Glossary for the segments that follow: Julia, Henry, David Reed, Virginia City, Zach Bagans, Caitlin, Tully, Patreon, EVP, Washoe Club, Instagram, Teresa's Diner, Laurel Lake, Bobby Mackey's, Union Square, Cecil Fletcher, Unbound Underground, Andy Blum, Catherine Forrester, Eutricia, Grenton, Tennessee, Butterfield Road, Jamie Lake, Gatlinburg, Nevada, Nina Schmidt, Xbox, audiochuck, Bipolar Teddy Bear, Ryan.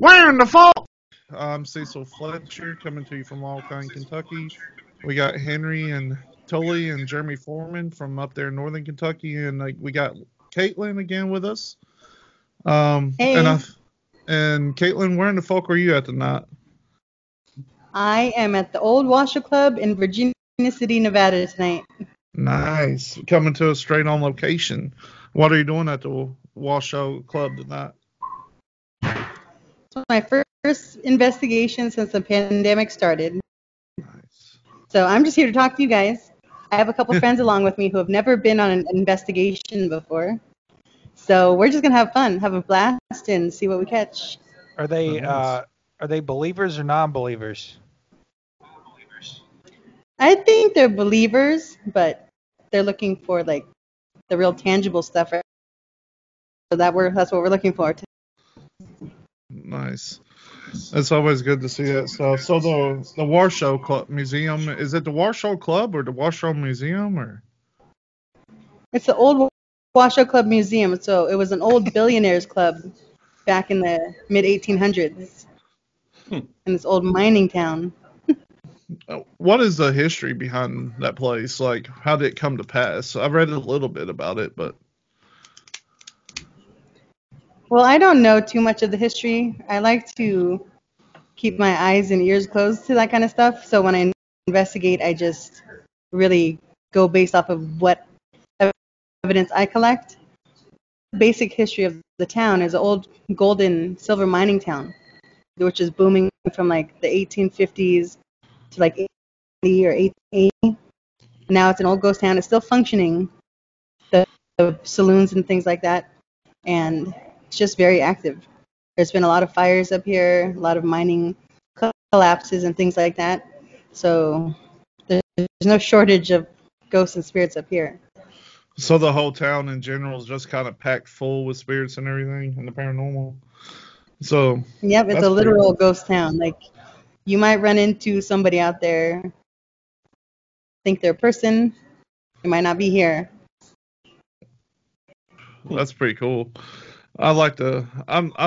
Wonderful! I'm Cecil Fletcher, coming to you from Laurel Lake, Kentucky. We got Henry and Tully and Jeremy Foreman from up there in northern Kentucky, and we got Caitlin again with us. Hey. And Caitlin, where in the fuck are you at tonight? I am at the old Washoe Club in Virginia City, Nevada tonight. Nice. Coming to us straight on location. What are you doing at the Washoe Club tonight? It's my first investigation since the pandemic started. Nice. So I'm just here to talk to you guys. I have a couple friends along with me who have never been on an investigation before. So we're just going to have fun, have a blast, and see what we catch. Are they believers or non-believers? I think they're believers, but they're looking for, the real tangible stuff. Right? So that's what we're looking for. Nice. It's always good to see that stuff. So the Washoe Club Museum, is it the Washoe Club or the Washoe Museum? Or? It's the old Washoe Club Museum. So it was an old billionaires club back in the mid-1800s in this old mining town. What is the history behind that place? How did it come to pass? I've read a little bit about it, but... Well, I don't know too much of the history. I like to keep my eyes and ears closed to that kind of stuff. So when I investigate, I just really go based off of what evidence I collect. The basic history of the town is an old gold and silver mining town, which is booming from, the 1850s to, 80 or 1880. Now it's an old ghost town. It's still functioning, the saloons and things like that. And... it's just very active. There's been a lot of fires up here, a lot of mining collapses and things like that. So there's no shortage of ghosts and spirits up here. So the whole town in general is just kind of packed full with spirits and everything and the paranormal. So yep, it's a literal ghost town. You might run into somebody out there, think they're a person, they might not be here. Well, that's pretty cool. I'm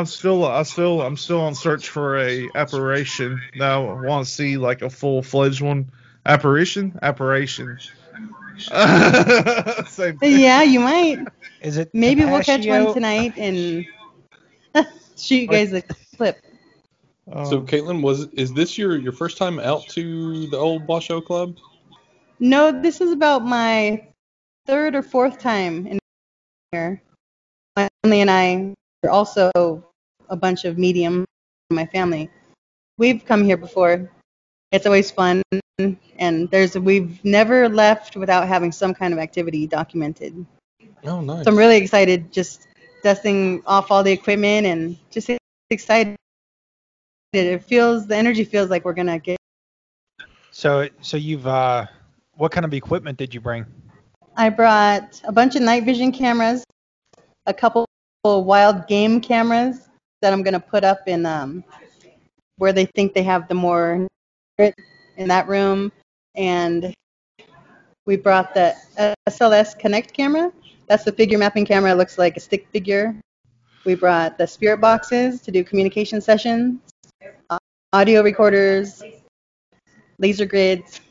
still on search for a apparition. Now I want to see a full-fledged one. Apparition. Same thing. Yeah, you might. Is it? Maybe we'll catch one tonight and shoot you guys a clip. So Caitlin, is this your first time out to the old Washoe Club? No, this is about my third or fourth time in here. My family and I are also a bunch of medium from my family. We've come here before. It's always fun, and we've never left without having some kind of activity documented. Oh, nice. So I'm really excited, just dusting off all the equipment and just excited. The energy feels like we're going to get. So you've, what kind of equipment did you bring? I brought a bunch of night vision cameras, a couple wild game cameras that I'm going to put up in where they think they have the more in that room. And we brought the SLS Kinect camera. That's the figure mapping camera. It looks like a stick figure. We brought the spirit boxes to do communication sessions, audio recorders, laser grids,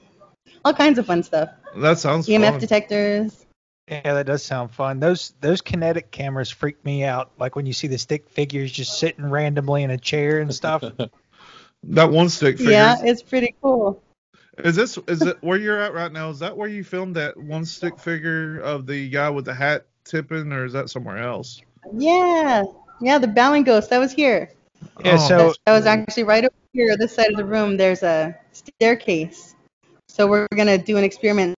all kinds of fun stuff. That sounds fun. EMF detectors. Yeah, that does sound fun. Those kinetic cameras freak me out. When you see the stick figures just sitting randomly in a chair and stuff. That one stick figure. Yeah, it's pretty cool. Is it where you're at right now? Is that where you filmed that one stick figure of the guy with the hat tipping, or is that somewhere else? Yeah, the bowing ghost. That was here. Yeah, oh. So that was actually right over here, this side of the room. There's a staircase. So we're gonna do an experiment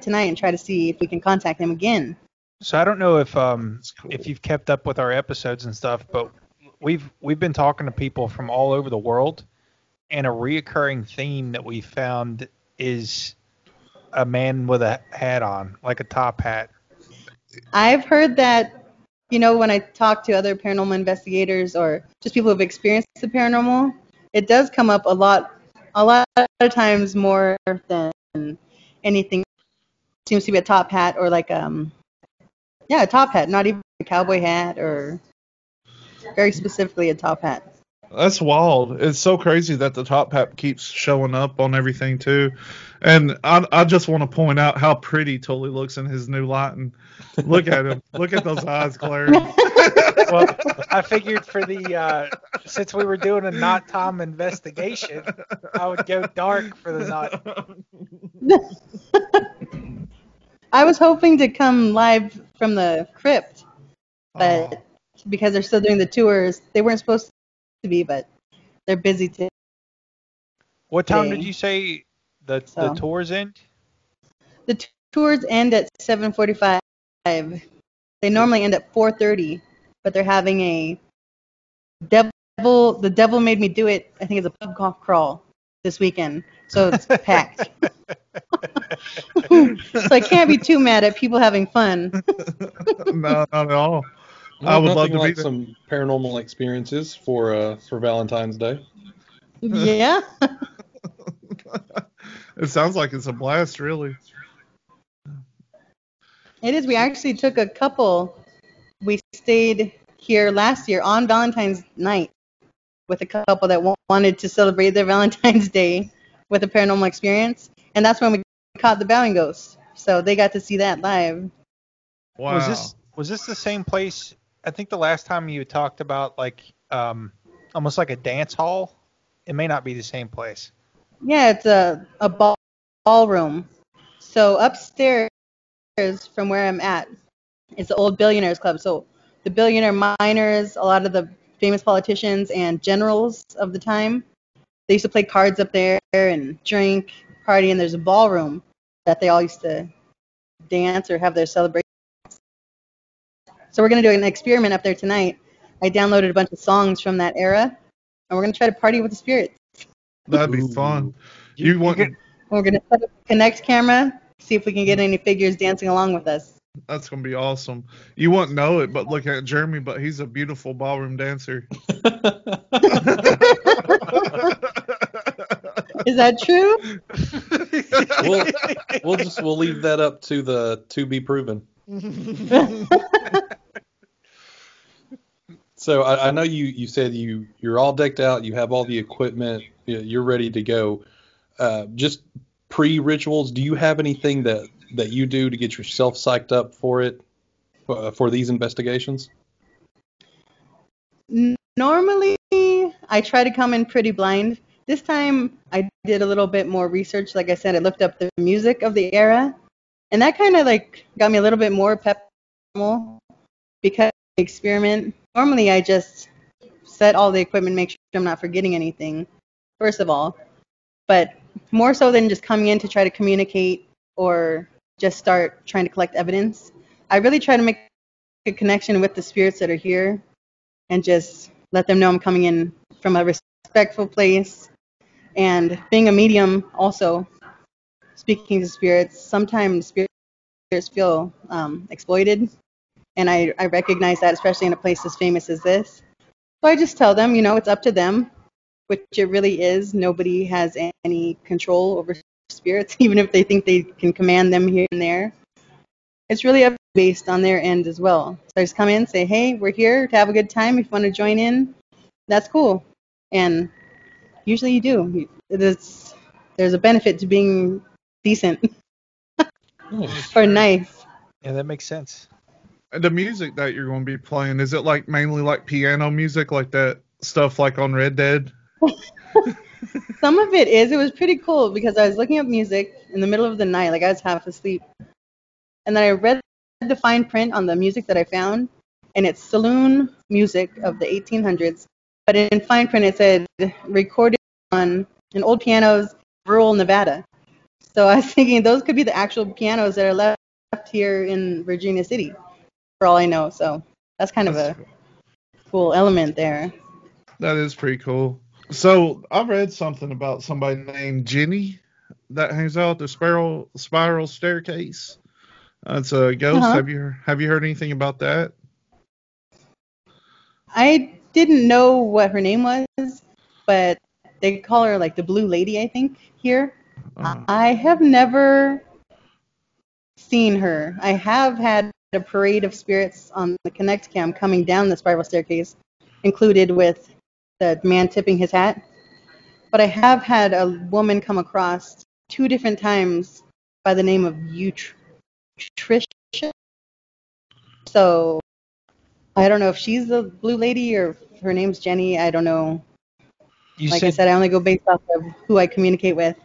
tonight and try to see if we can contact him again. So I don't know if you've kept up with our episodes and stuff, but we've been talking to people from all over the world, and a reoccurring theme that we found is a man with a hat on, like a top hat. I've heard that, when I talk to other paranormal investigators or just people who've experienced the paranormal, it does come up a lot of times more than anything. Seems to be a top hat or a top hat, not even a cowboy hat, or very specifically a top hat. That's wild. It's so crazy that the top hat keeps showing up on everything too. And I just want to point out how pretty Tully looks in his new lighting. Look at him. Look at those eyes, Claire. Well, I figured for the since we were doing a not Tom investigation, I would go dark for the not. I was hoping to come live from the crypt, but because they're still doing the tours, they weren't supposed to be, but they're busy today. What time did you say the tours end? The tours end at 7:45. They normally end at 4:30, but they're having a The Devil Made Me Do It, I think it's a pub crawl this weekend, so it's packed. So I can't be too mad at people having fun. No, not at all. I would love to like be some paranormal experiences for Valentine's Day. Yeah. It sounds like it's a blast, really. It is. We actually took a couple. We stayed here last year on Valentine's night with a couple that wanted to celebrate their Valentine's Day with a paranormal experience, and that's when we caught the Bowing Ghost. So they got to see that live. Wow. Was this the same place? I think the last time you talked about like almost like a dance hall. It may not be the same place. Yeah, it's a ballroom. So upstairs from where I'm at, it's the old Billionaires Club. So the billionaire miners, a lot of the famous politicians and generals of the time, they used to play cards up there and drink, party, and there's a ballroom that they all used to dance or have their celebrations. So we're going to do an experiment up there tonight. I downloaded a bunch of songs from that era, and we're going to try to party with the spirits. That'd be fun. We're going to set up a Kinect camera, see if we can get any figures dancing along with us. That's going to be awesome. You wouldn't know it, but look at Jeremy, but he's a beautiful ballroom dancer. Is that true? We'll leave that up to the to be proven. So I know you said you're all decked out, you have all the equipment, you're ready to go. Just pre-rituals, do you have anything that you do to get yourself psyched up for it, for these investigations? Normally, I try to come in pretty blind. This time, I did a little bit more research. Like I said, I looked up the music of the era, and that kind of like got me a little bit more pep because of the experiment. Normally, I just set all the equipment, make sure I'm not forgetting anything, first of all. But more so than just coming in to try to communicate or just start trying to collect evidence, I really try to make a connection with the spirits that are here and just let them know I'm coming in from a respectful place. And being a medium, also speaking to spirits, sometimes spirits feel exploited. And I recognize that, especially in a place as famous as this. So I just tell them, it's up to them, which it really is. Nobody has any control over spirits, even if they think they can command them here and there. It's really up based on their end as well. So I just come in and say, hey, we're here to have a good time. If you want to join in, that's cool. And usually you do. There's a benefit to being decent or nice. Yeah, that makes sense. The music that you're going to be playing, is it like mainly like piano music, like that stuff like on Red Dead? Some of it is. It was pretty cool because I was looking up music in the middle of the night, like I was half asleep. And then I read the fine print on the music that I found, and it's saloon music of the 1800s. But in fine print it said recorded on an old pianos, rural Nevada. So I was thinking those could be the actual pianos that are left here in Virginia City, for all I know. So that's kind of cool element there. That is pretty cool. So I read something about somebody named Jenny that hangs out at the spiral staircase. It's a ghost. Uh-huh. Have you heard anything about that? I didn't know what her name was, but they call her like the Blue Lady, I think, here. I have never seen her. I have had a parade of spirits on the Kinect cam coming down the spiral staircase, included with the man tipping his hat. But I have had a woman come across two different times by the name of Eutricia. So I don't know if she's the blue lady or if her name's Jenny. I don't know. Like I said, I only go based off of who I communicate with.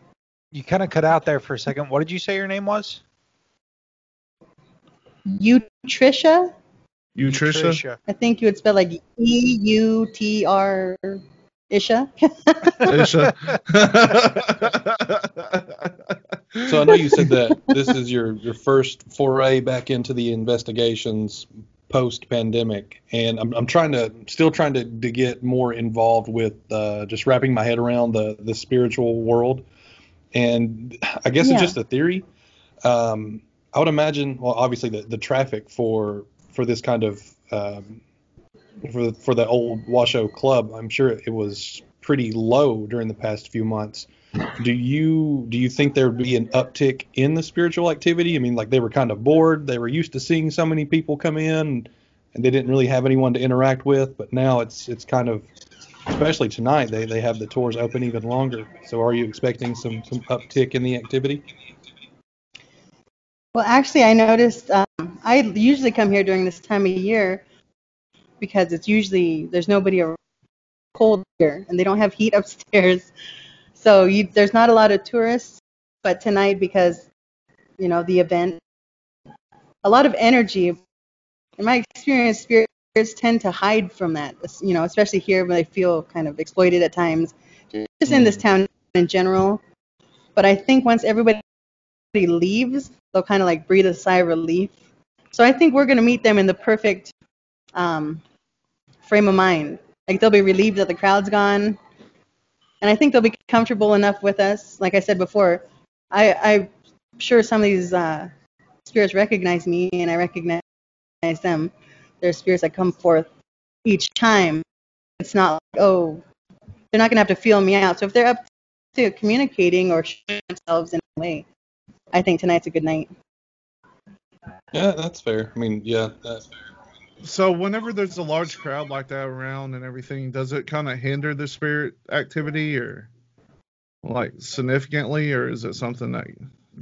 You kind of cut out there for a second. What did you say your name was? Eutricia. Eutricia? I think you would spell like E-U-T-R... Isha. So I know you said that this is your first foray back into the investigations post pandemic, and I'm still trying to get more involved with just wrapping my head around the spiritual world, and I guess it's just a theory. I would imagine, well, obviously the traffic for this kind of for the old Washoe Club, I'm sure it was pretty low during the past few months. Do you think there would be an uptick in the spiritual activity? I mean, like, they were kind of bored. They were used to seeing so many people come in, and they didn't really have anyone to interact with. But now it's kind of, especially tonight, they have the tours open even longer. So are you expecting some uptick in the activity? Well, actually, I noticed I usually come here during this time of year, because it's usually there's nobody around, cold here, and they don't have heat upstairs, so there's not a lot of tourists. But tonight, because the event, a lot of energy. In my experience, spirits tend to hide from that, especially here when they feel kind of exploited at times, just in this town in general. But I think once everybody leaves, they'll kind of like breathe a sigh of relief. So I think we're going to meet them in the perfect frame of mind. Like, they'll be relieved that the crowd's gone, and I think they'll be comfortable enough with us. Like I said before, I'm sure some of these spirits recognize me, and I recognize them. They're spirits that come forth each time. It's not like, oh, they're not going to have to feel me out. So if they're up to communicating or showing themselves in a way, I think tonight's a good night. Yeah, that's fair. I mean, yeah, that's fair. So whenever there's a large crowd like that around and everything, does it kind of hinder the spirit activity or like significantly, or is it something that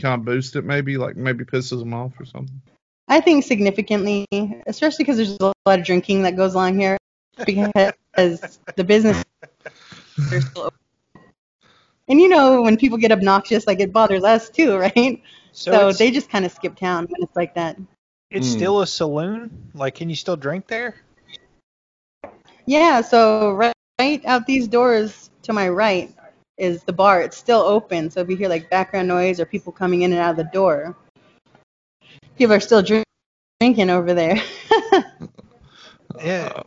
kind of boosts it maybe pisses them off or something? I think significantly, especially because there's a lot of drinking that goes on here because the business are still open. And when people get obnoxious, like, it bothers us too, right? So they just kind of skip town when it's like that. It's still a saloon? Like, can you still drink there? Yeah, so right out these doors to my right is the bar. It's still open, so if you hear, like, background noise or people coming in and out of the door, people are still drinking over there. Yeah.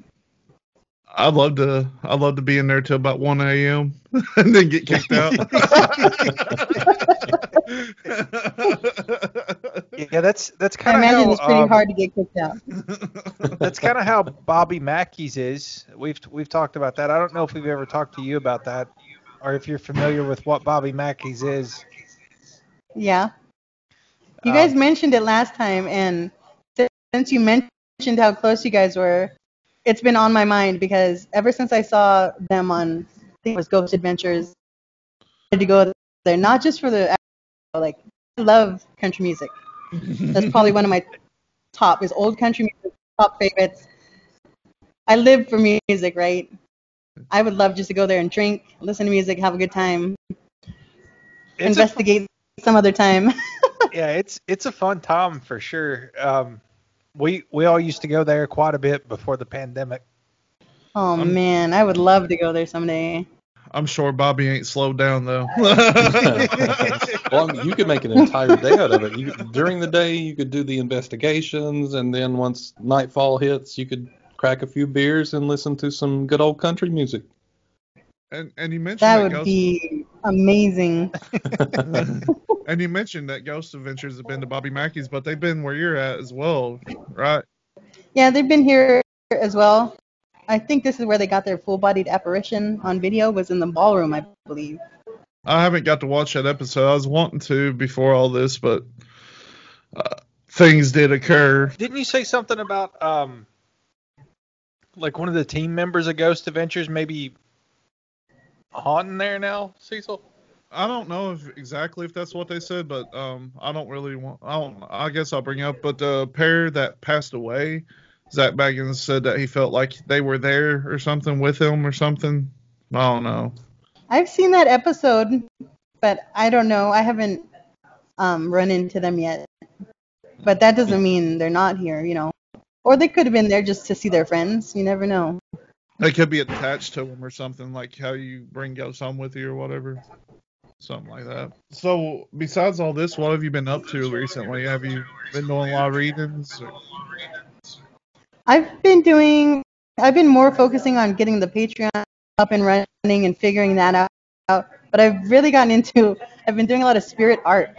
I'd love to be in there till about 1 a.m. and then get kicked out. Yeah, that's kind of. I imagine it's pretty hard to get kicked out. That's kind of how Bobby Mackey's is. We've talked about that. I don't know if we've ever talked to you about that, or if you're familiar with what Bobby Mackey's is. Yeah. You guys mentioned it last time, and since you mentioned how close you guys were, it's been on my mind because ever since I saw them on, I think it was Ghost Adventures, I wanted to go there, not just for the, like, I love country music. That's probably one of my top, is old country music, top favorites. I live for music, right? I would love just to go there and drink, listen to music, have a good time, investigate some other time. Yeah, it's a fun time for sure. We all used to go there quite a bit before the pandemic. Oh, man, I would love to go there someday. I'm sure Bobby ain't slowed down, though. Well, I mean, you could make an entire day out of it. During the day, you could do the investigations, and then once nightfall hits, you could crack a few beers and listen to some good old country music. And you mentioned that would be amazing. And you mentioned that Ghost Adventures have been to Bobby Mackey's, but they've been where you're at as well, right? Yeah, they've been here as well. I think this is where they got their full-bodied apparition on video, was in the ballroom, I believe. I haven't got to watch that episode. I was wanting to before all this, but things did occur. Didn't you say something about, like, one of the team members of Ghost Adventures maybe on there now, Cecil? I don't know exactly if that's what they said, but I guess I'll bring up. But the pair that passed away, Zach Bagans said that he felt like they were there or something with him or something. I don't know. I've seen that episode, but I don't know. I haven't run into them yet. But that doesn't mean they're not here, you know. Or they could have been there just to see their friends. You never know. They could be attached to them or something, like how you bring ghosts home with you or whatever. Something like that. So, besides all this, what have you been up to recently? Have you been doing a lot of readings? I've been more focusing on getting the Patreon up and running and figuring that out. But I've been doing a lot of spirit art.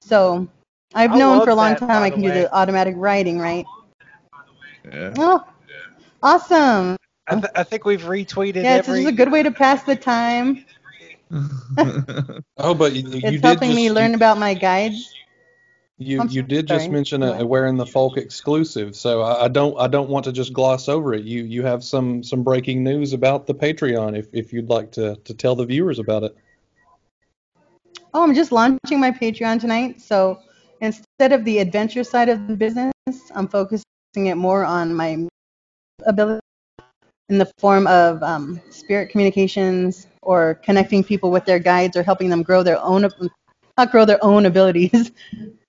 So, I've known for a long time I can do the automatic writing, right? Yeah. Oh, awesome. I think we've retweeted. Yeah, this is a good way to pass the time. Oh, but it's helping me learn about my guides. You did just mention a Wearing the Folk exclusive, so I don't want to just gloss over it. You have some breaking news about the Patreon, if you'd like to tell the viewers about it. Oh, I'm just launching my Patreon tonight, so instead of the adventure side of the business, I'm focusing it more on my ability in the form of spirit communications, or connecting people with their guides, or helping them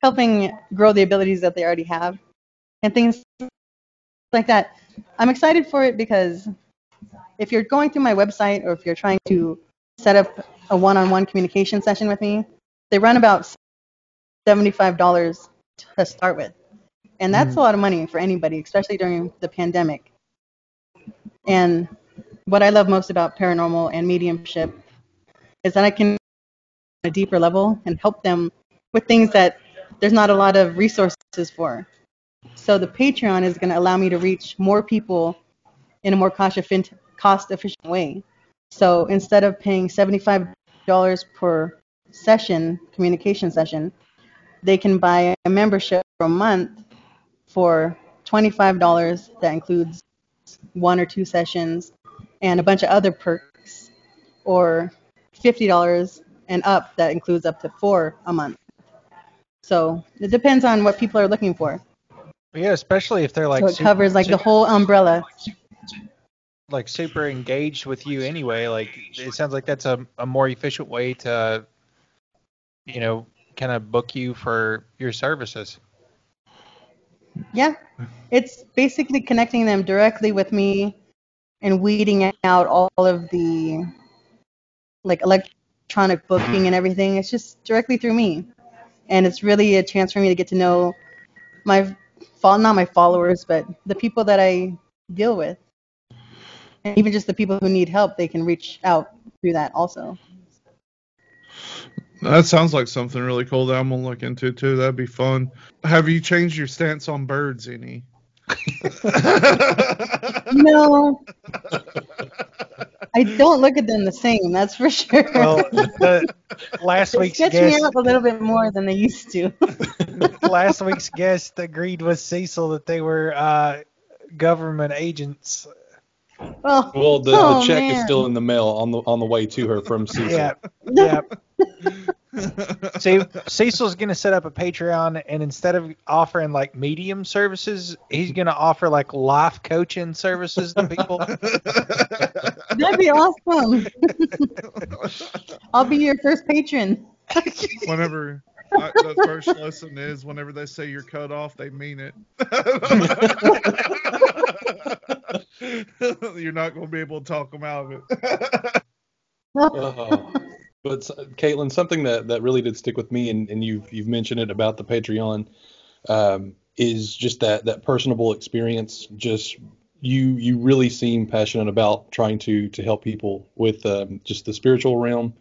helping grow the abilities that they already have, and things like that. I'm excited for it because if you're going through my website, or if you're trying to set up a one-on-one communication session with me, they run about $75 to start with. And that's a lot of money for anybody, especially during the pandemic. And what I love most about paranormal and mediumship is that I can, on a deeper level, and help them with things that there's not a lot of resources for. So the Patreon is going to allow me to reach more people in a more cost-efficient way. So instead of paying $75 per communication session, they can buy a membership for a month for $25 that includes one or two sessions and a bunch of other perks, or $50 and up that includes up to 4 a month. So it depends on what people are looking for. Yeah, especially if they're like... So it covers like the whole umbrella. Like super engaged with you anyway. Like it sounds like that's a more efficient way to, you know, kind of book you for your services. Yeah, it's basically connecting them directly with me and weeding out all of the like electronic booking and everything. It's just directly through me. And it's really a chance for me to get to know not my followers, but the people that I deal with. And even just the people who need help, they can reach out through that also. That sounds like something really cool that I'm going to look into, too. That'd be fun. Have you changed your stance on birds any? No. I don't look at them the same, that's for sure. Well, last week's guest... They sketch me out a little bit more than they used to. Last week's guest agreed with Cecil that they were government agents. Well, the check is still in the mail on the way to her from Cecil. Yeah. See, Cecil's going to set up a Patreon, and instead of offering like medium services, he's going to offer like life coaching services to people. That'd be awesome. I'll be your first patron. Whenever the first lesson is, whenever they say you're cut off, they mean it. You're not going to be able to talk them out of it. But Caitlin, something that really did stick with me, and you've mentioned it about the Patreon, is just that personable experience. Just you really seem passionate about trying to help people with just the spiritual realm.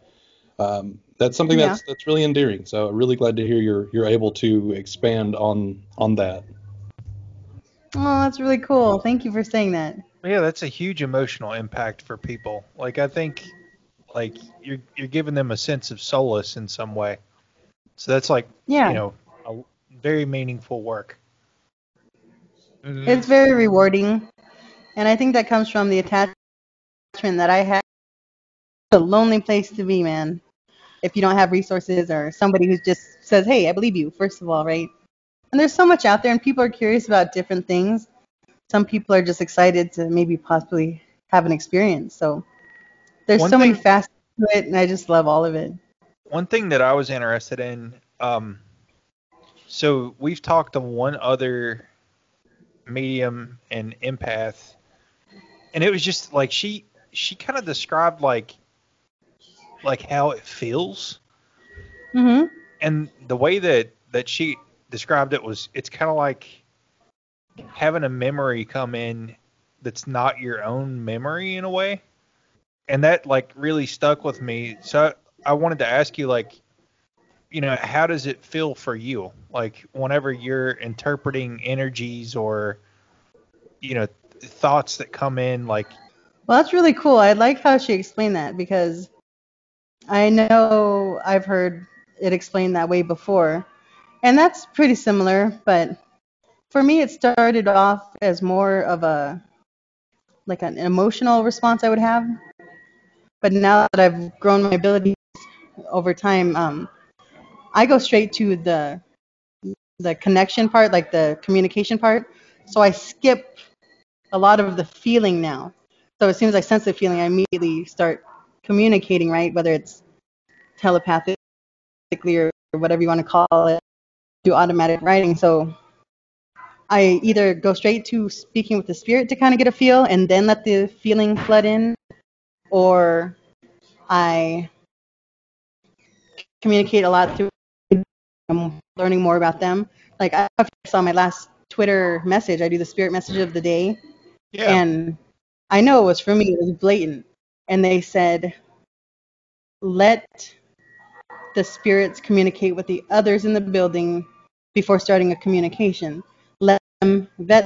That's something that's really endearing. So I'm really glad to hear you're able to expand on that. Oh, that's really cool. Thank you for saying that. Yeah, that's a huge emotional impact for people. Like I think. Like you're giving them a sense of solace in some way, so that's like you know, a very meaningful work. It's very rewarding, and I think that comes from the attachment that I had a lonely place to be, man. If you don't have resources or somebody who just says, hey, I believe you, first of all, right? And there's so much out there, and people are curious about different things. Some people are just excited to maybe possibly have an experience. So there's so many facets to it, and I just love all of it. One thing that I was interested in, so we've talked to one other medium and empath, and it was just like she kind of described like how it feels. Mm-hmm. And the way that she described it was, it's kind of like having a memory come in that's not your own memory in a way. And that like really stuck with me. So I wanted to ask you, like, you know, how does it feel for you? Like whenever you're interpreting energies or, you know, thoughts that come in, like. Well, that's really cool. I like how she explained that, because I know I've heard it explained that way before. And that's pretty similar, but for me, it started off as more of a, like an emotional response I would have. But now that I've grown my abilities over time, I go straight to the connection part, like the communication part. So I skip a lot of the feeling now. So as soon as I sense the feeling, I immediately start communicating, right? Whether it's telepathically or whatever you want to call it, do automatic writing. So I either go straight to speaking with the spirit to kind of get a feel and then let the feeling flood in, or I communicate a lot through learning more about them. Like, I don't know if you saw my last Twitter message. I do the spirit message of the day. Yeah. And I know it was for me. It was blatant. And they said, let the spirits communicate with the others in the building before starting a communication. Let them vet.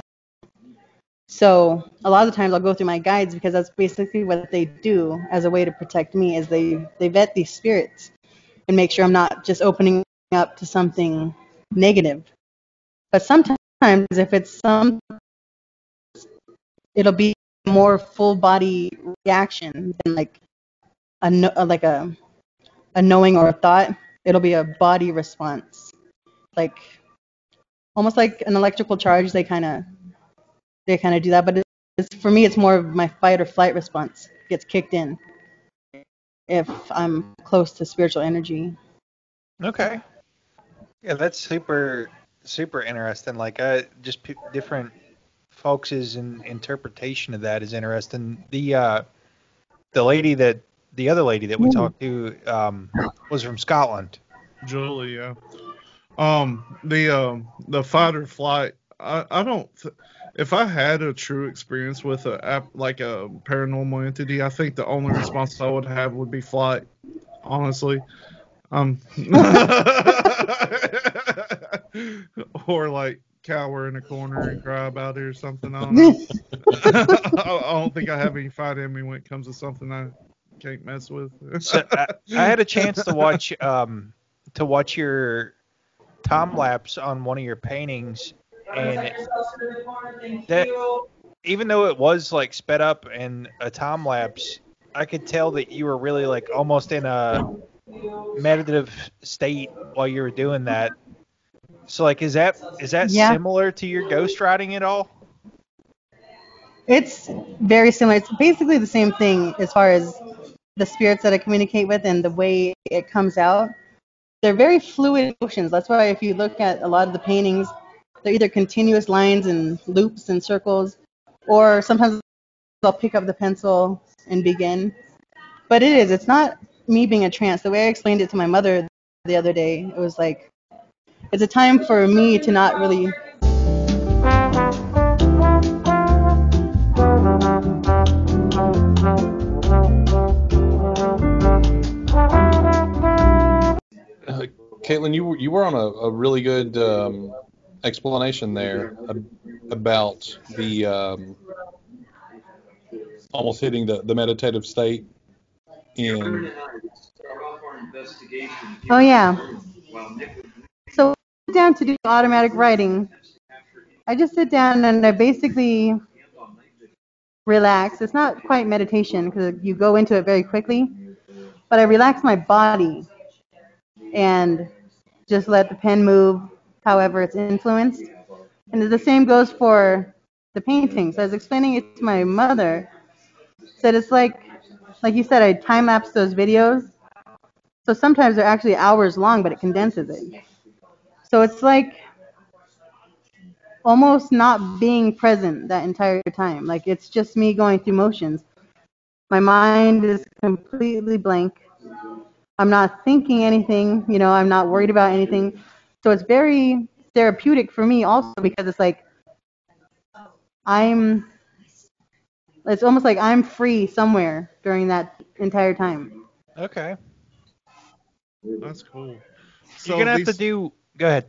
So a lot of the times I'll go through my guides, because that's basically what they do as a way to protect me, is they vet these spirits and make sure I'm not just opening up to something negative. But sometimes if it's some, it'll be more full body reaction than like a knowing or a thought. It'll be a body response, like almost like an electrical charge. They kind of do that, but it's, for me, it's more of my fight or flight response gets kicked in if I'm close to spiritual energy. Okay. Yeah, that's super, super interesting. Like, just different folks' interpretation of that is interesting. The other lady that we talked to was from Scotland. Julia. The fight or flight. If I had a true experience with a paranormal entity, I think the only response I would have would be flight. Honestly. Or like cower in a corner and cry about it or something. I don't know. I don't think I have any fight in me when it comes to something I can't mess with. So I had a chance to watch your time lapse on one of your paintings, and even though it was like sped up and a time lapse, I could tell that you were really like almost in a meditative state while you were doing that. So, like, is that similar to your ghost writing at all? It's very similar. It's basically the same thing as far as the spirits that I communicate with and the way it comes out. They're very fluid emotions. That's why if you look at a lot of the paintings, they're either continuous lines and loops and circles, or sometimes I'll pick up the pencil and begin. But it's not me being a trance. The way I explained it to my mother the other day, it was like, it's a time for me to not really. Caitlin, you were on a really good explanation there about the almost hitting the meditative state in. Oh yeah. So I sit down to do automatic writing. I just sit down and I basically relax. It's not quite meditation because you go into it very quickly, But I relaxed my body and just let the pen move however it's influenced. And the same goes for the paintings. I was explaining it to my mother. Said it's like you said, I time-lapse those videos. So sometimes they're actually hours long, but it condenses it. So it's like almost not being present that entire time. Like it's just me going through motions. My mind is completely blank. I'm not thinking anything, you know, I'm not worried about anything. So it's very therapeutic for me also, because it's like it's almost like I'm free somewhere during that entire time. Okay. That's cool. So you're going to have to do... Go ahead.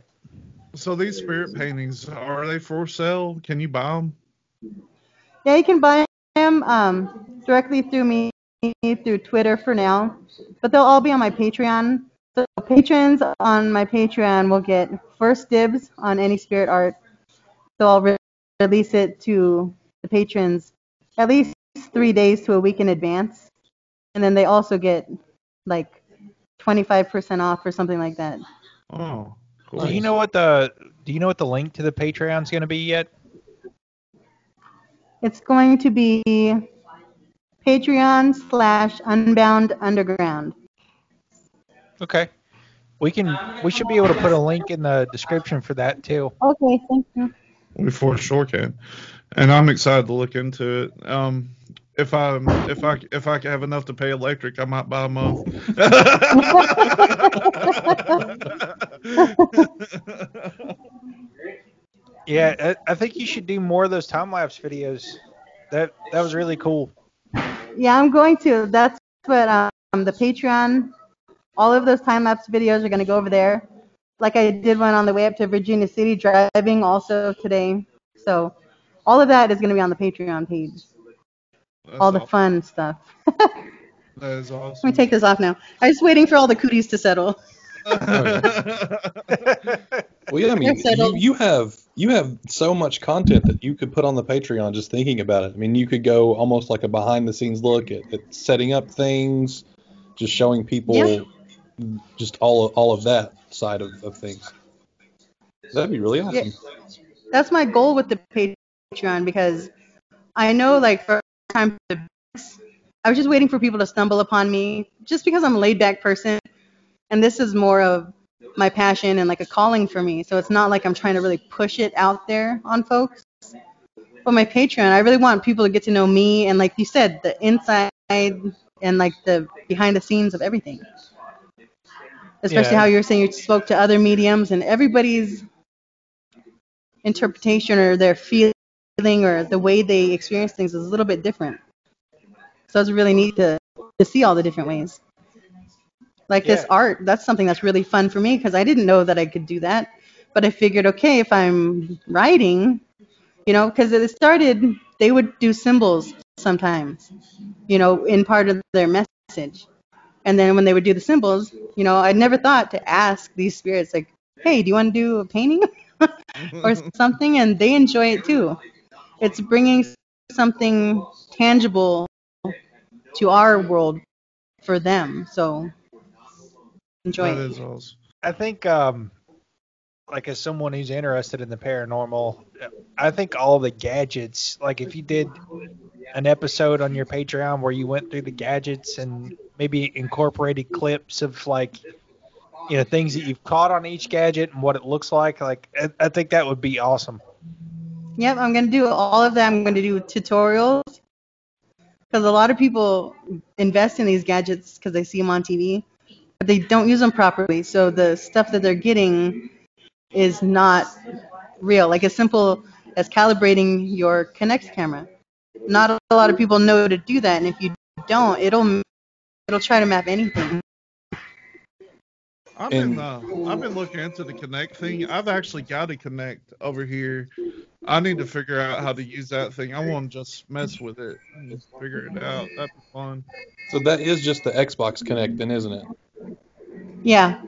So these spirit paintings, are they for sale? Can you buy them? Yeah, you can buy them directly through me, through Twitter for now. But they'll all be on my Patreon. So patrons on my Patreon will get first dibs on any spirit art. So I'll release it to the patrons at least 3 days to a week in advance. And then they also get like 25% off or something like that. Oh, cool. Do you know what the link to the Patreon is going to be yet? It's going to be Patreon/Unbound Underground. Okay. We should be able to put a link in the description for that too. Okay, thank you. We for sure can. And I'm excited to look into it. If I have enough to pay electric, I might buy a month. Yeah, I think you should do more of those time lapse videos. That was really cool. Yeah, I'm going to. That's what the Patreon. All of those time lapse videos are going to go over there. Like I did one on the way up to Virginia City driving also today. So all of that is going to be on the Patreon page. That's all the awesome. Fun stuff. That is awesome. Let me take this off now. I was waiting for all the cooties to settle. Well, yeah, I mean, you have so much content that you could put on the Patreon just thinking about it. I mean, you could go almost like a behind-the-scenes look at setting up things, just showing people, yeah. Just all of that side of things. That'd be really awesome. Yeah. That's my goal with the Patreon, because I know, like, for time I was just waiting for people to stumble upon me just because I'm a laid back person, and this is more of my passion and like a calling for me, so it's not like I'm trying to really push it out there on folks. But my Patreon, I really want people to get to know me and, like you said, the inside and like the behind the scenes of everything, especially yeah. How you were saying you spoke to other mediums and everybody's interpretation or their feelings or the way they experience things is a little bit different. So it's really neat to see all the different ways. Like yeah. This art, that's something that's really fun for me because I didn't know that I could do that. But I figured, okay, if I'm writing, you know, because it started, they would do symbols sometimes, you know, in part of their message. And then when they would do the symbols, you know, I never thought to ask these spirits, like, hey, do you want to do a painting or something? And they enjoy it too. It's bringing something tangible to our world for them. So enjoy it. Awesome. I think, like as someone who's interested in the paranormal, I think all the gadgets, like if you did an episode on your Patreon where you went through the gadgets and maybe incorporated clips of like, you know, things that you've caught on each gadget and what it looks like I think that would be awesome. Yep, I'm going to do all of that. I'm going to do tutorials because a lot of people invest in these gadgets because they see them on TV, but they don't use them properly. So the stuff that they're getting is not real. Like as simple as calibrating your Kinect camera. Not a lot of people know to do that, and if you don't, it'll try to map anything. I've been looking into the Kinect thing. I've actually got a Kinect over here. I need to figure out how to use that thing. I want to just mess with it and just figure it out. That'd be fun. So that is just the Xbox Kinect then, isn't it? Yeah.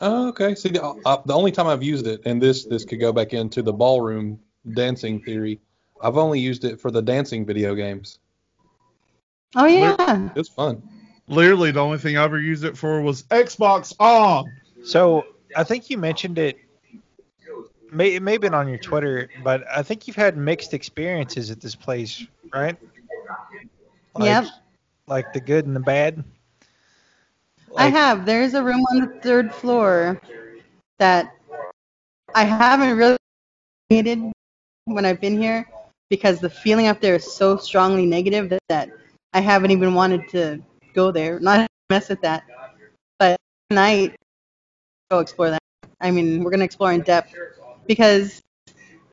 Oh, okay. See, the only time I've used it, and this could go back into the ballroom dancing theory, I've only used it for the dancing video games. Oh, yeah. It's fun. literally the only thing I ever used it for was Xbox on. So I think you mentioned it. It may have been on your Twitter, but I think you've had mixed experiences at this place, right? Like, yep. Like the good and the bad? Like, I have. There's a room on the third floor that I haven't really needed when I've been here because the feeling up there is so strongly negative that I haven't even wanted to go there. Not mess with that. But tonight, go explore that. I mean, we're going to explore in depth. Because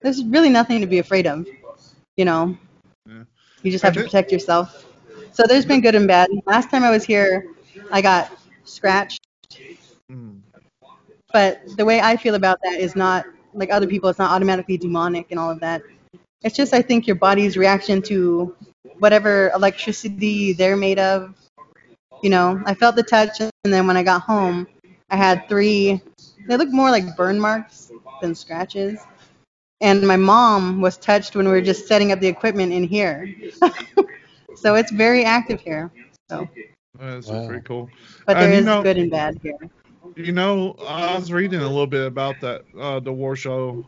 there's really nothing to be afraid of, you know. Yeah. You just have to protect yourself. So there's been good and bad. Last time I was here, I got scratched. Mm. But the way I feel about that is not, like other people, it's not automatically demonic and all of that. It's just, I think, your body's reaction to whatever electricity they're made of. You know, I felt the touch, and then when I got home, I had three, they looked more like burn marks than scratches, and my mom was touched when we were just setting up the equipment in here. So it's very active here. So that's pretty cool. But there is good and bad here. You know, I was reading a little bit about that the Washoe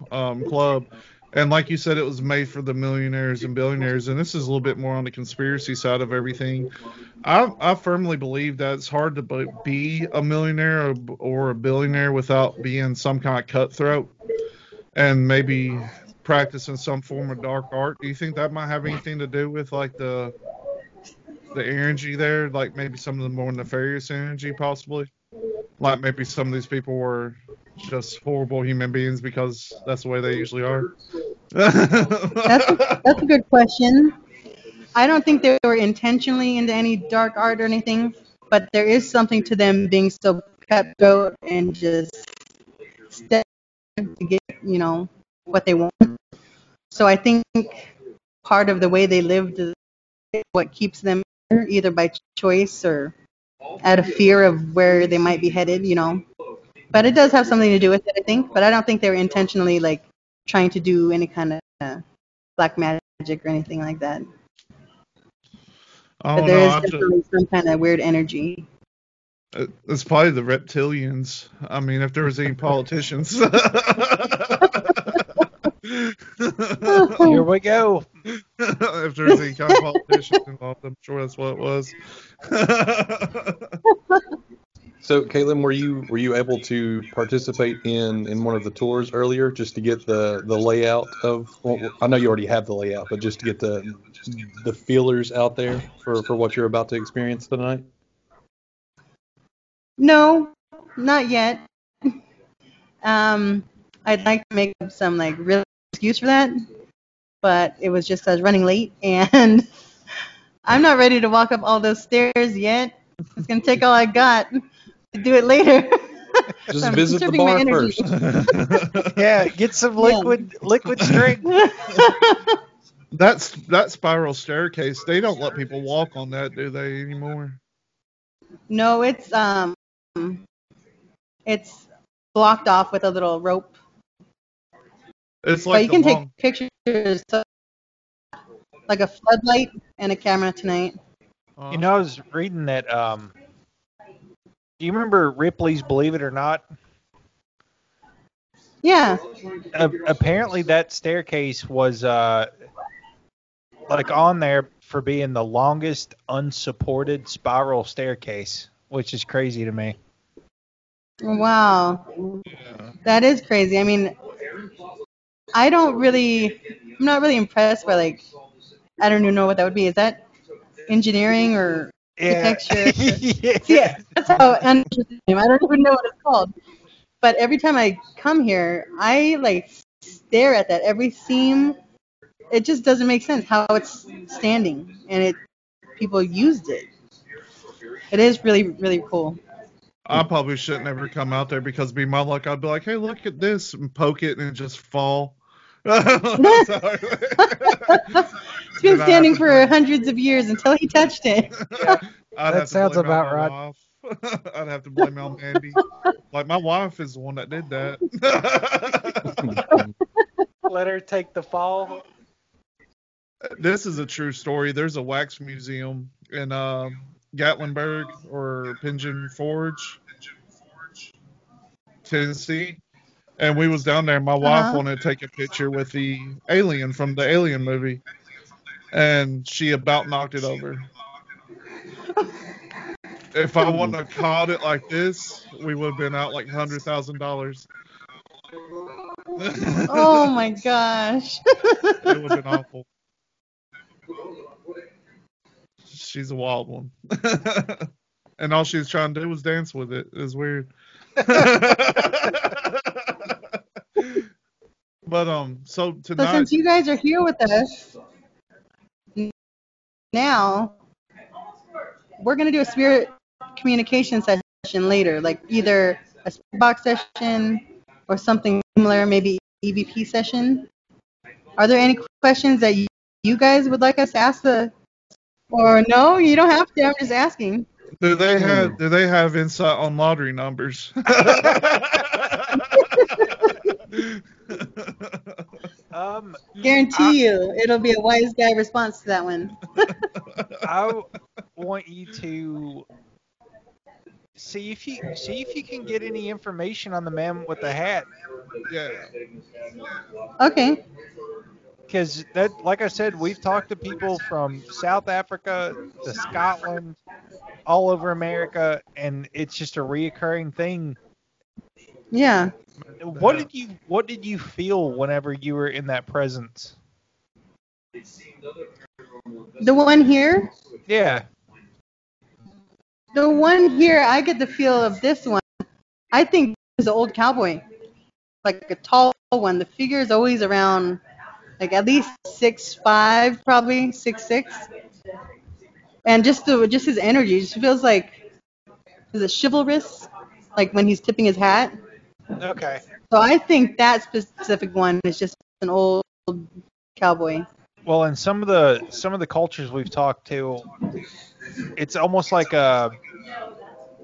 Club, and like you said, it was made for the millionaires and billionaires, and this is a little bit more on the conspiracy side of everything. I firmly believe that it's hard to be a millionaire or a billionaire without being some kind of cutthroat and maybe practicing some form of dark art. Do you think that might have anything to do with, like, the energy there? Like, maybe some of the more nefarious energy, possibly? Like, maybe some of these people were just horrible human beings because that's the way they usually are? That's a good question. I don't think they were intentionally into any dark art or anything, but there is something to them being so cutthroat and just step to get, you know, what they want. So I think part of the way they lived is what keeps them here, either by choice or out of fear of where they might be headed, you know. But it does have something to do with it, I think. But I don't think they were intentionally, like, trying to do any kind of black magic or anything like that. But there is definitely some kind of weird energy. It's probably the reptilians. I mean, if there was any politicians. Here we go. If there was any kind of politicians involved, I'm sure that's what it was. So, Caitlin, were you able to participate in one of the tours earlier just to get the layout of? Well, I know you already have the layout, but just to get the feelers out there for what you're about to experience tonight? No, not yet. I'd like to make up some like real excuse for that, but it was just I was running late, and I'm not ready to walk up all those stairs yet. It's gonna take all I got. Do it later. Just visit the bar first. Yeah, get some liquid strength. That's that spiral staircase. They don't let people walk on that, do they, anymore? No, it's blocked off with a little rope. It's like but you can take pictures, like a floodlight and a camera tonight. You know, I was reading that. Do you remember Ripley's Believe It or Not? Yeah. Apparently that staircase was like on there for being the longest unsupported spiral staircase, which is crazy to me. Wow. Yeah. That is crazy. I mean, I'm not really impressed by, like, I don't even know what that would be. Is that engineering or... Yeah. Yeah, that's how uninteresting. I don't even know what it's called. But every time I come here, I like stare at that. Every seam, it just doesn't make sense how it's standing, and people used it. It is really, really cool. I probably shouldn't ever come out there because be my luck, I'd be like, hey, look at this, and poke it and just fall. It's been standing for hundreds of years until he touched it. Yeah, that sounds about right. I'd have to blame on Andy. Like, my wife is the one that did that. Let her take the fall. This is a true story. There's a wax museum in Gatlinburg or Pigeon Forge, Tennessee. And we was down there, and my wife wanted to take a picture with the alien from the Alien movie, and she about knocked it over. If I wouldn't have caught it like this, we would have been out like $100,000. Oh my gosh. It would have been awful. She's a wild one. And all she was trying to do was dance with it. It was weird. But so tonight. So since you guys are here with us now, we're gonna do a spirit communication session later, like either a spirit box session or something similar, maybe EVP session. Are there any questions that you guys would like us to ask the, or no? You don't have to. I'm just asking. Do they have insight on lottery numbers? Guarantee you, it'll be a wise guy response to that one. I want you to see if you can get any information on the man with the hat. Yeah. Okay. Because that, like I said, we've talked to people from South Africa to Scotland, all over America, and it's just a reoccurring thing. Yeah. What did you feel whenever you were in that presence? The one here? Yeah. The one here, I get the feel of this one. I think this is an old cowboy, like a tall one. The figure is always around, like at least 6'5", probably 6'6". And just his energy, just feels like, is it chivalrous? Like when he's tipping his hat. Okay. So I think that specific one is just an old cowboy. Well, in some of the cultures we've talked to, it's almost like a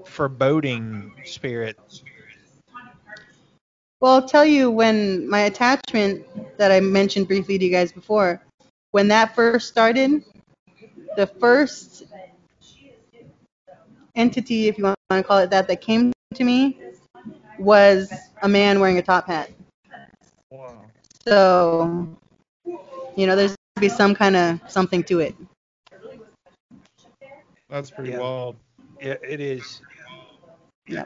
foreboding spirit. Well, I'll tell you, when my attachment that I mentioned briefly to you guys before, when that first started, the first entity, if you want to call it that, that came to me was a man wearing a top hat. Wow. So, you know, there's be some kind of something to it. That's pretty wild. Yeah, it is. Yeah.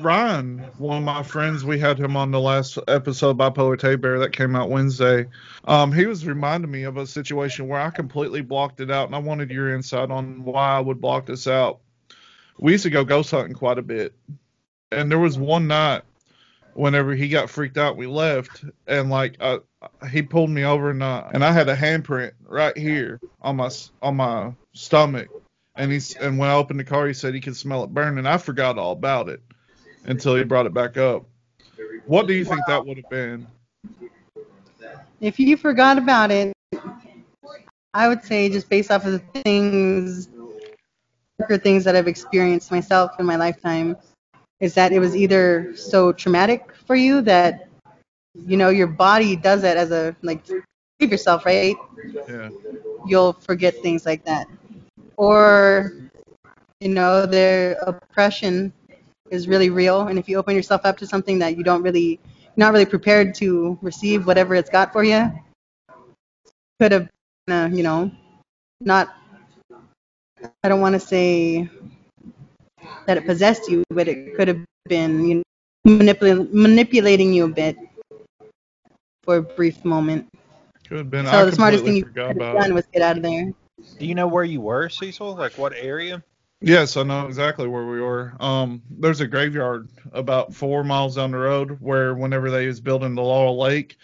Ryan, one of my friends, we had him on the last episode, Bipolar Teddy Bear, that came out Wednesday. He was reminding me of a situation where I completely blocked it out, and I wanted your insight on why I would block this out. We used to go ghost hunting quite a bit, and there was one night whenever he got freaked out, we left, and like he pulled me over, and I had a handprint right here on my stomach, and when I opened the car, he said he could smell it burning. I forgot all about it until he brought it back up. What do you think that would have been? If you forgot about it, I would say just based off of the things that I've experienced myself in my lifetime, is that it was either so traumatic for you that, you know, your body does it as a, like, save yourself, right? Yeah. You'll forget things like that. Or, you know, their oppression is really real, and if you open yourself up to something that you don't really, not really prepared to receive, whatever it's got for you, could have, you know, not, I don't want to say that it possessed you, but it could have been, you know, manipulating you a bit for a brief moment. Could have been. So the smartest thing you could have done was get out of there. Do you know where you were, Cecil? Like what area? Yes, I know exactly where we were. There's a graveyard about 4 miles down the road where whenever they was building the Laurel Lake,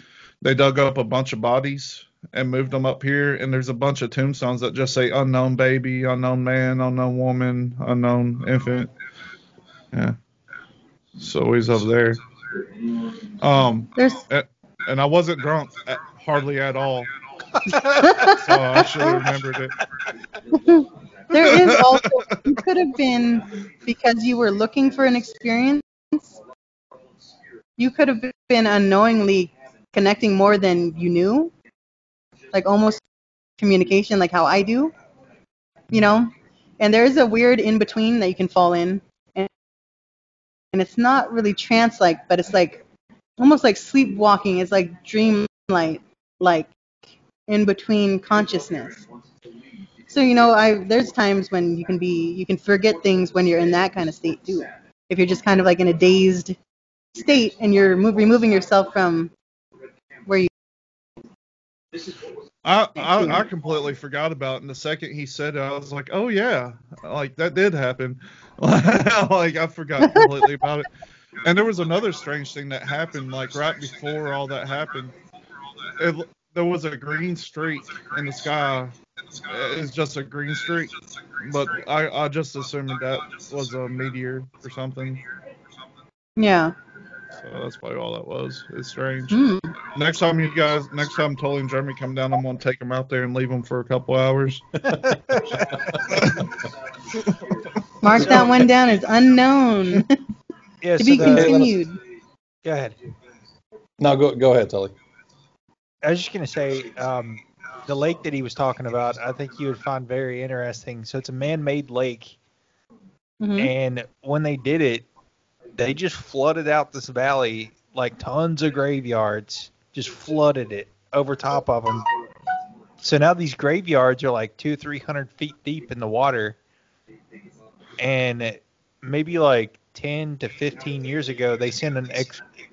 they dug up a bunch of bodies and moved them up here, and there's a bunch of tombstones that just say unknown baby, unknown man, unknown woman, unknown infant. Yeah. So he's up there. And I wasn't drunk hardly at all. So I should have remembered it. There is also, it could have been because you were looking for an experience. You could have been unknowingly connecting more than you knew. Like almost communication, like how I do. you know? And there's a weird in-between that you can fall in. And it's not really trance-like, but it's like almost like sleepwalking. It's like dreamlight, like in-between consciousness. So, you know, there's times when you can forget things when you're in that kind of state, too. If you're just kind of like in a dazed state and you're removing yourself from where you... I completely forgot about it, and the second he said it, I was like, oh yeah, like that did happen. Like I forgot completely about it. And there was another strange thing that happened, like right before all that happened. There was a green streak in the sky. It's just a green streak, but I just assumed that was a meteor or something. Yeah. So that's probably all that was. It's strange. Mm. Next time Tully and Jeremy come down, I'm going to take them out there and leave them for a couple hours. Mark that one down as unknown. Yeah, to be continued. Go ahead. No, go ahead, Tully. I was just going to say, the lake that he was talking about, I think you would find very interesting. So it's a man-made lake. Mm-hmm. And when they did it, they just flooded out this valley, like tons of graveyards, just flooded it over top of them. So now these graveyards are like 200-300 feet deep in the water. And maybe like 10 to 15 years ago, they sent an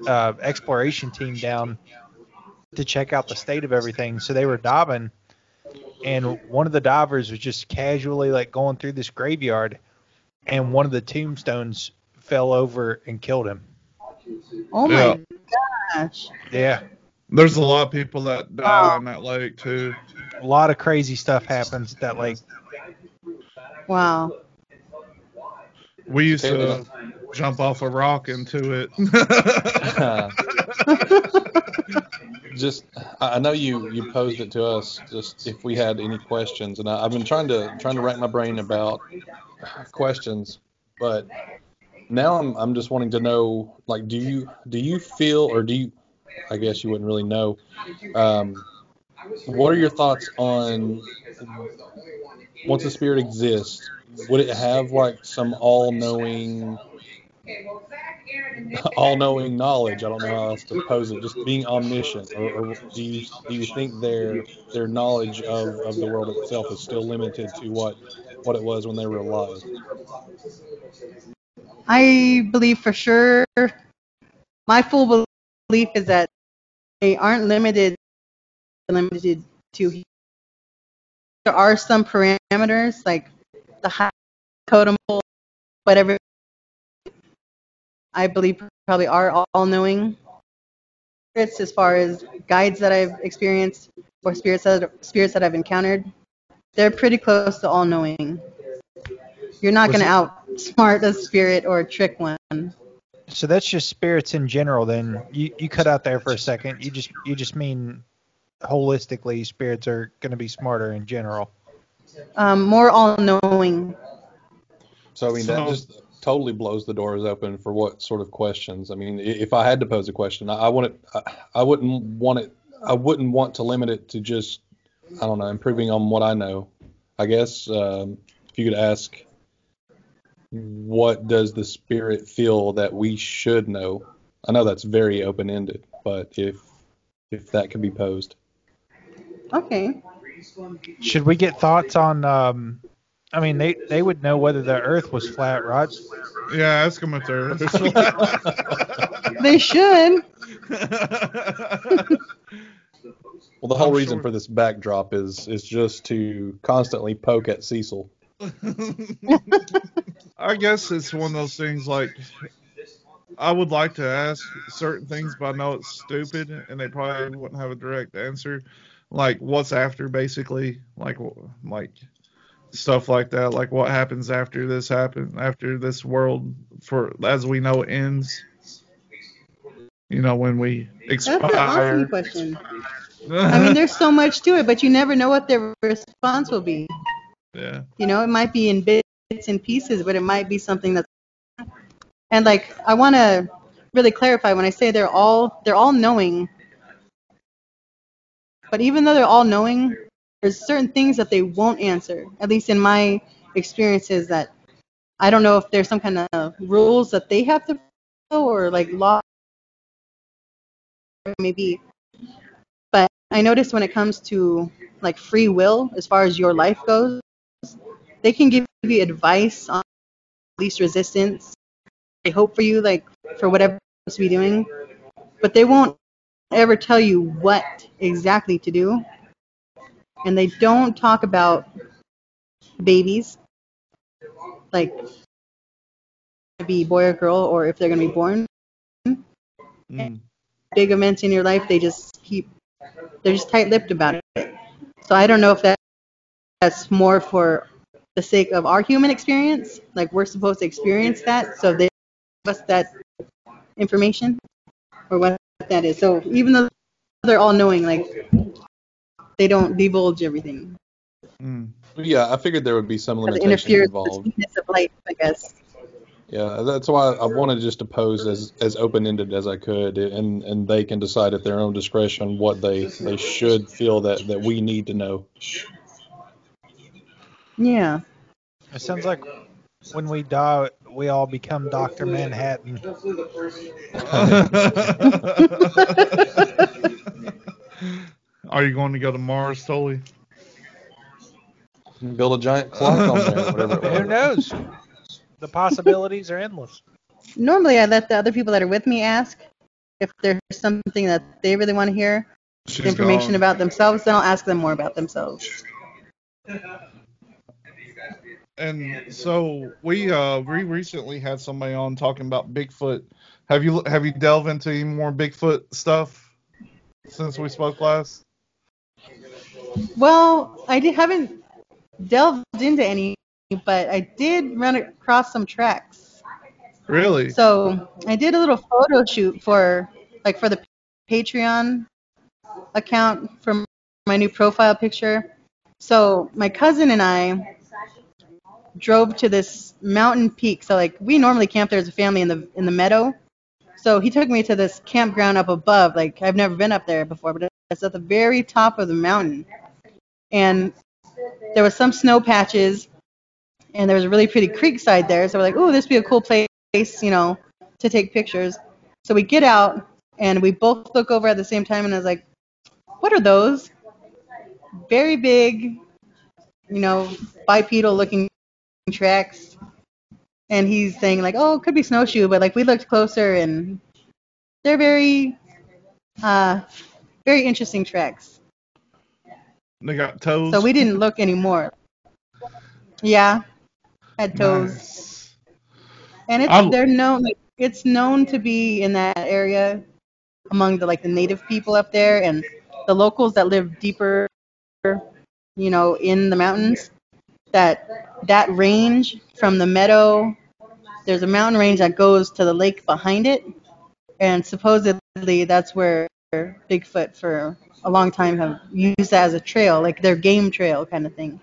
exploration team down to check out the state of everything. So they were diving, and one of the divers was just casually like going through this graveyard, and one of the tombstones fell over and killed him. Oh my gosh. Yeah. There's a lot of people that die on that lake too. A lot of crazy stuff happens at that lake. Wow. We used to jump off a rock into it. Just, I know you posed it to us just if we had any questions, and I've been trying to rack my brain about questions, but now I'm just wanting to know, like, do you feel, or do you, I guess you wouldn't really know, what are your thoughts on, once a spirit exists, would it have like some all-knowing knowledge? I don't know how else to pose it. Just being omniscient, or do you think their knowledge of the world itself is still limited to what it was when they were alive? I believe for sure, my full belief is that they aren't limited to here. There are some parameters, like the high totem pole, whatever, I believe probably are all-knowing. Spirits, as far as guides that I've experienced, or spirits that I've encountered, they're pretty close to all-knowing. You're not going to outsmart a spirit or trick one. So that's just spirits in general. Then you cut out there for a second. You just mean holistically, spirits are going to be smarter in general. More all-knowing. So I mean that just totally blows the doors open for what sort of questions. I mean, if I had to pose a question, I wouldn't want to limit it to just, I don't know, improving on what I know. I guess if you could ask, what does the spirit feel that we should know? I know that's very open-ended, but if that can be posed. Okay. Should we get thoughts on, I mean, they would know whether the earth was flat, right? Yeah, ask them if the earth is flat. They should. Well, the whole reason for this backdrop is just to constantly poke at Cecil. I guess it's one of those things, like, I would like to ask certain things, but I know it's stupid, and they probably wouldn't have a direct answer. Like, what's after, basically? Like stuff like that. Like, what happens after this happens, after this world, for as we know, it ends? You know, when we expire. That's an awesome question. I mean, there's so much to it, but you never know what their response will be. Yeah. You know, it might be in bits and pieces, but it might be something that's... And, like, I want to really clarify, when I say they're all knowing, but even though they're all knowing, there's certain things that they won't answer, at least in my experiences, that I don't know if there's some kind of rules that they have to follow or like law maybe. But I noticed when it comes to like free will, as far as your life goes, they can give you advice on least resistance. They hope for you, like for whatever you're supposed to be doing, but they won't ever tell you what exactly to do. And they don't talk about babies, like be boy or girl, or if they're gonna be born. Mm. Big events in your life, they just they're just tight-lipped about it. So I don't know if that's more for the sake of our human experience, like we're supposed to experience that, so they give us that information or what that is. So even though they're all-knowing, like they don't divulge everything. Mm. Yeah, I figured there would be some limitation involved. The sweetness of life, I guess. Yeah, that's why I wanted just to pose as open-ended as I could, and they can decide at their own discretion what they should feel that we need to know. Yeah. It sounds like when we die, we all become Dr. Manhattan. Are you going to go to Mars, Tully? Build a giant clock on there, whatever it was. Who knows? The possibilities are endless. Normally, I let the other people that are with me ask if there's something that they really want to hear. She's information gone. About themselves, then I'll ask them more about themselves. And so we recently had somebody on talking about Bigfoot. Have you delved into any more Bigfoot stuff since we spoke last? Well, I haven't delved into any, but I did run across some tracks. Really? So I did a little photo shoot for the Patreon account for my new profile picture. So my cousin and I drove to this mountain peak. So like we normally camp there as a family in the meadow. So he took me to this campground up above. Like I've never been up there before, but it's at the very top of the mountain. And there was some snow patches. And there was a really pretty creek side there. So we're like, oh, this would be a cool place, to take pictures. So we get out, and we both look over at the same time, and I was like, what are those? Very big, bipedal-looking tracks. And he's saying, like, oh, it could be snowshoe. But, like, we looked closer, and they're very, very interesting tracks. They got toes. So we didn't look anymore. Yeah. Had toes. Nice. And it's known to be in that area among the native people up there and the locals that live deeper, in the mountains, that range from the meadow, there's a mountain range that goes to the lake behind it, and supposedly that's where Bigfoot for a long time have used that as a trail, like their game trail kind of thing.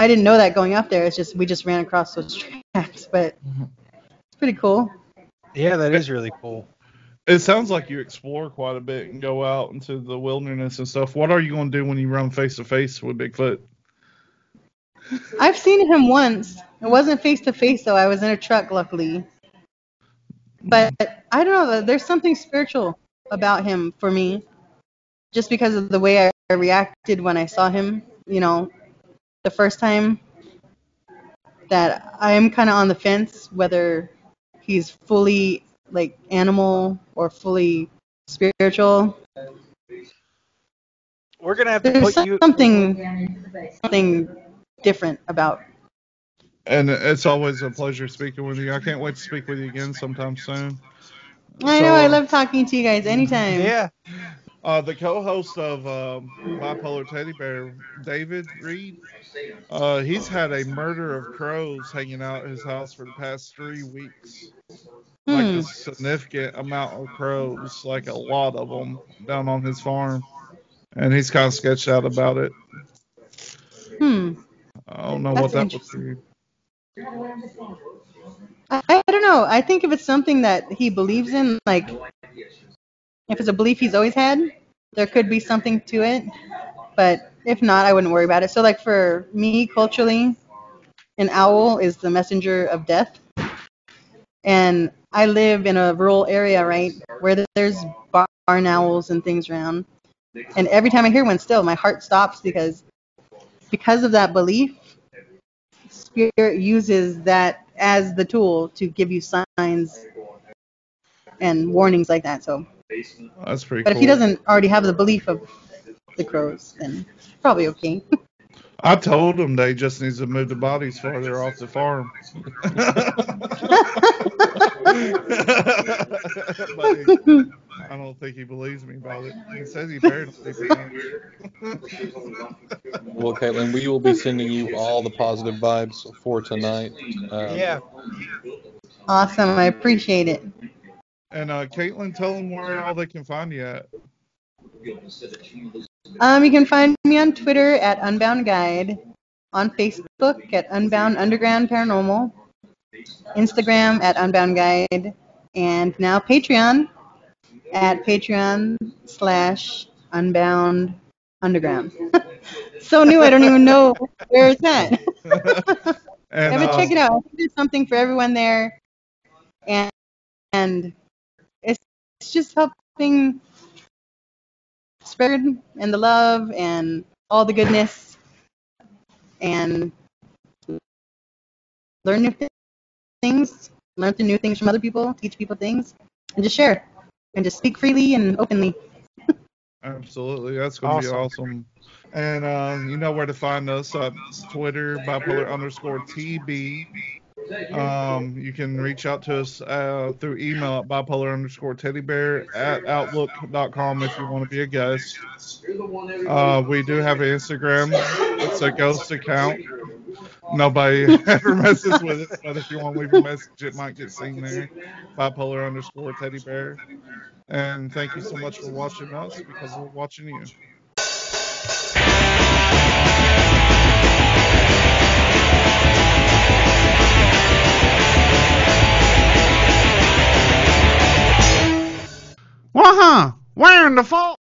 I didn't know that going up there. It's just we just ran across those tracks, but it's pretty cool. Yeah, that is really cool. It sounds like you explore quite a bit and go out into the wilderness and stuff. What are you going to do when you run face-to-face with Bigfoot? I've seen him once. It wasn't face-to-face, though. I was in a truck, luckily. But I don't know. There's something spiritual about him for me, just because of the way I reacted when I saw him, the first time, that I am kind of on the fence whether he's fully like animal or fully spiritual. We're gonna have to something different about. And it's always a pleasure speaking with you. I can't wait to speak with you again sometime soon. I know. I love talking to you guys anytime. Yeah. The co-host of Bipolar Teddy Bear, David Reed, he's had a murder of crows hanging out at his house for the past 3 weeks. Like a significant amount of crows, like a lot of them, down on his farm. And he's kind of sketched out about it. I don't know what that would be. I don't know. I think if it's something that he believes in, like... If it's a belief he's always had, there could be something to it. but if not, I wouldn't worry about it. So like for me, culturally, an owl is the messenger of death. And I live in a rural area, right, where there's barn owls and things around. And every time I hear one still, my heart stops because of that belief, spirit uses that as the tool to give you signs and warnings like that. So that's pretty cool. But if he doesn't already have the belief of the crows, then it's probably okay. I told him they just need to move the bodies farther off the farm. I don't think he believes me about it. He says he buried Well, Caitlin, we will be sending you all the positive vibes for tonight. Yeah. Awesome. I appreciate it. And Caitlin, tell them where all they can find you at. You can find me on Twitter at Unbound Guide, on Facebook at Unbound Underground Paranormal, Instagram at Unbound Guide, and now Patreon at Patreon/Unbound Underground. So new, I don't even know where it's at. But check it out. I think there's something for everyone there, and it's just helping spread and the love and all the goodness and learn new things, learn the new things from other people, teach people things, and just share and just speak freely and openly. Absolutely, that's gonna be awesome. And you know where to find us on Twitter, bipolar_TB. You can reach out to us through email at bipolar_teddybear@outlook.com if you want to be a guest. We do have an Instagram. It's a ghost account. Nobody ever messes with it, but if you want to leave a message, it might get seen there. Bipolar_teddybear. And thank you so much for watching us, because we're watching you. We're in the fall.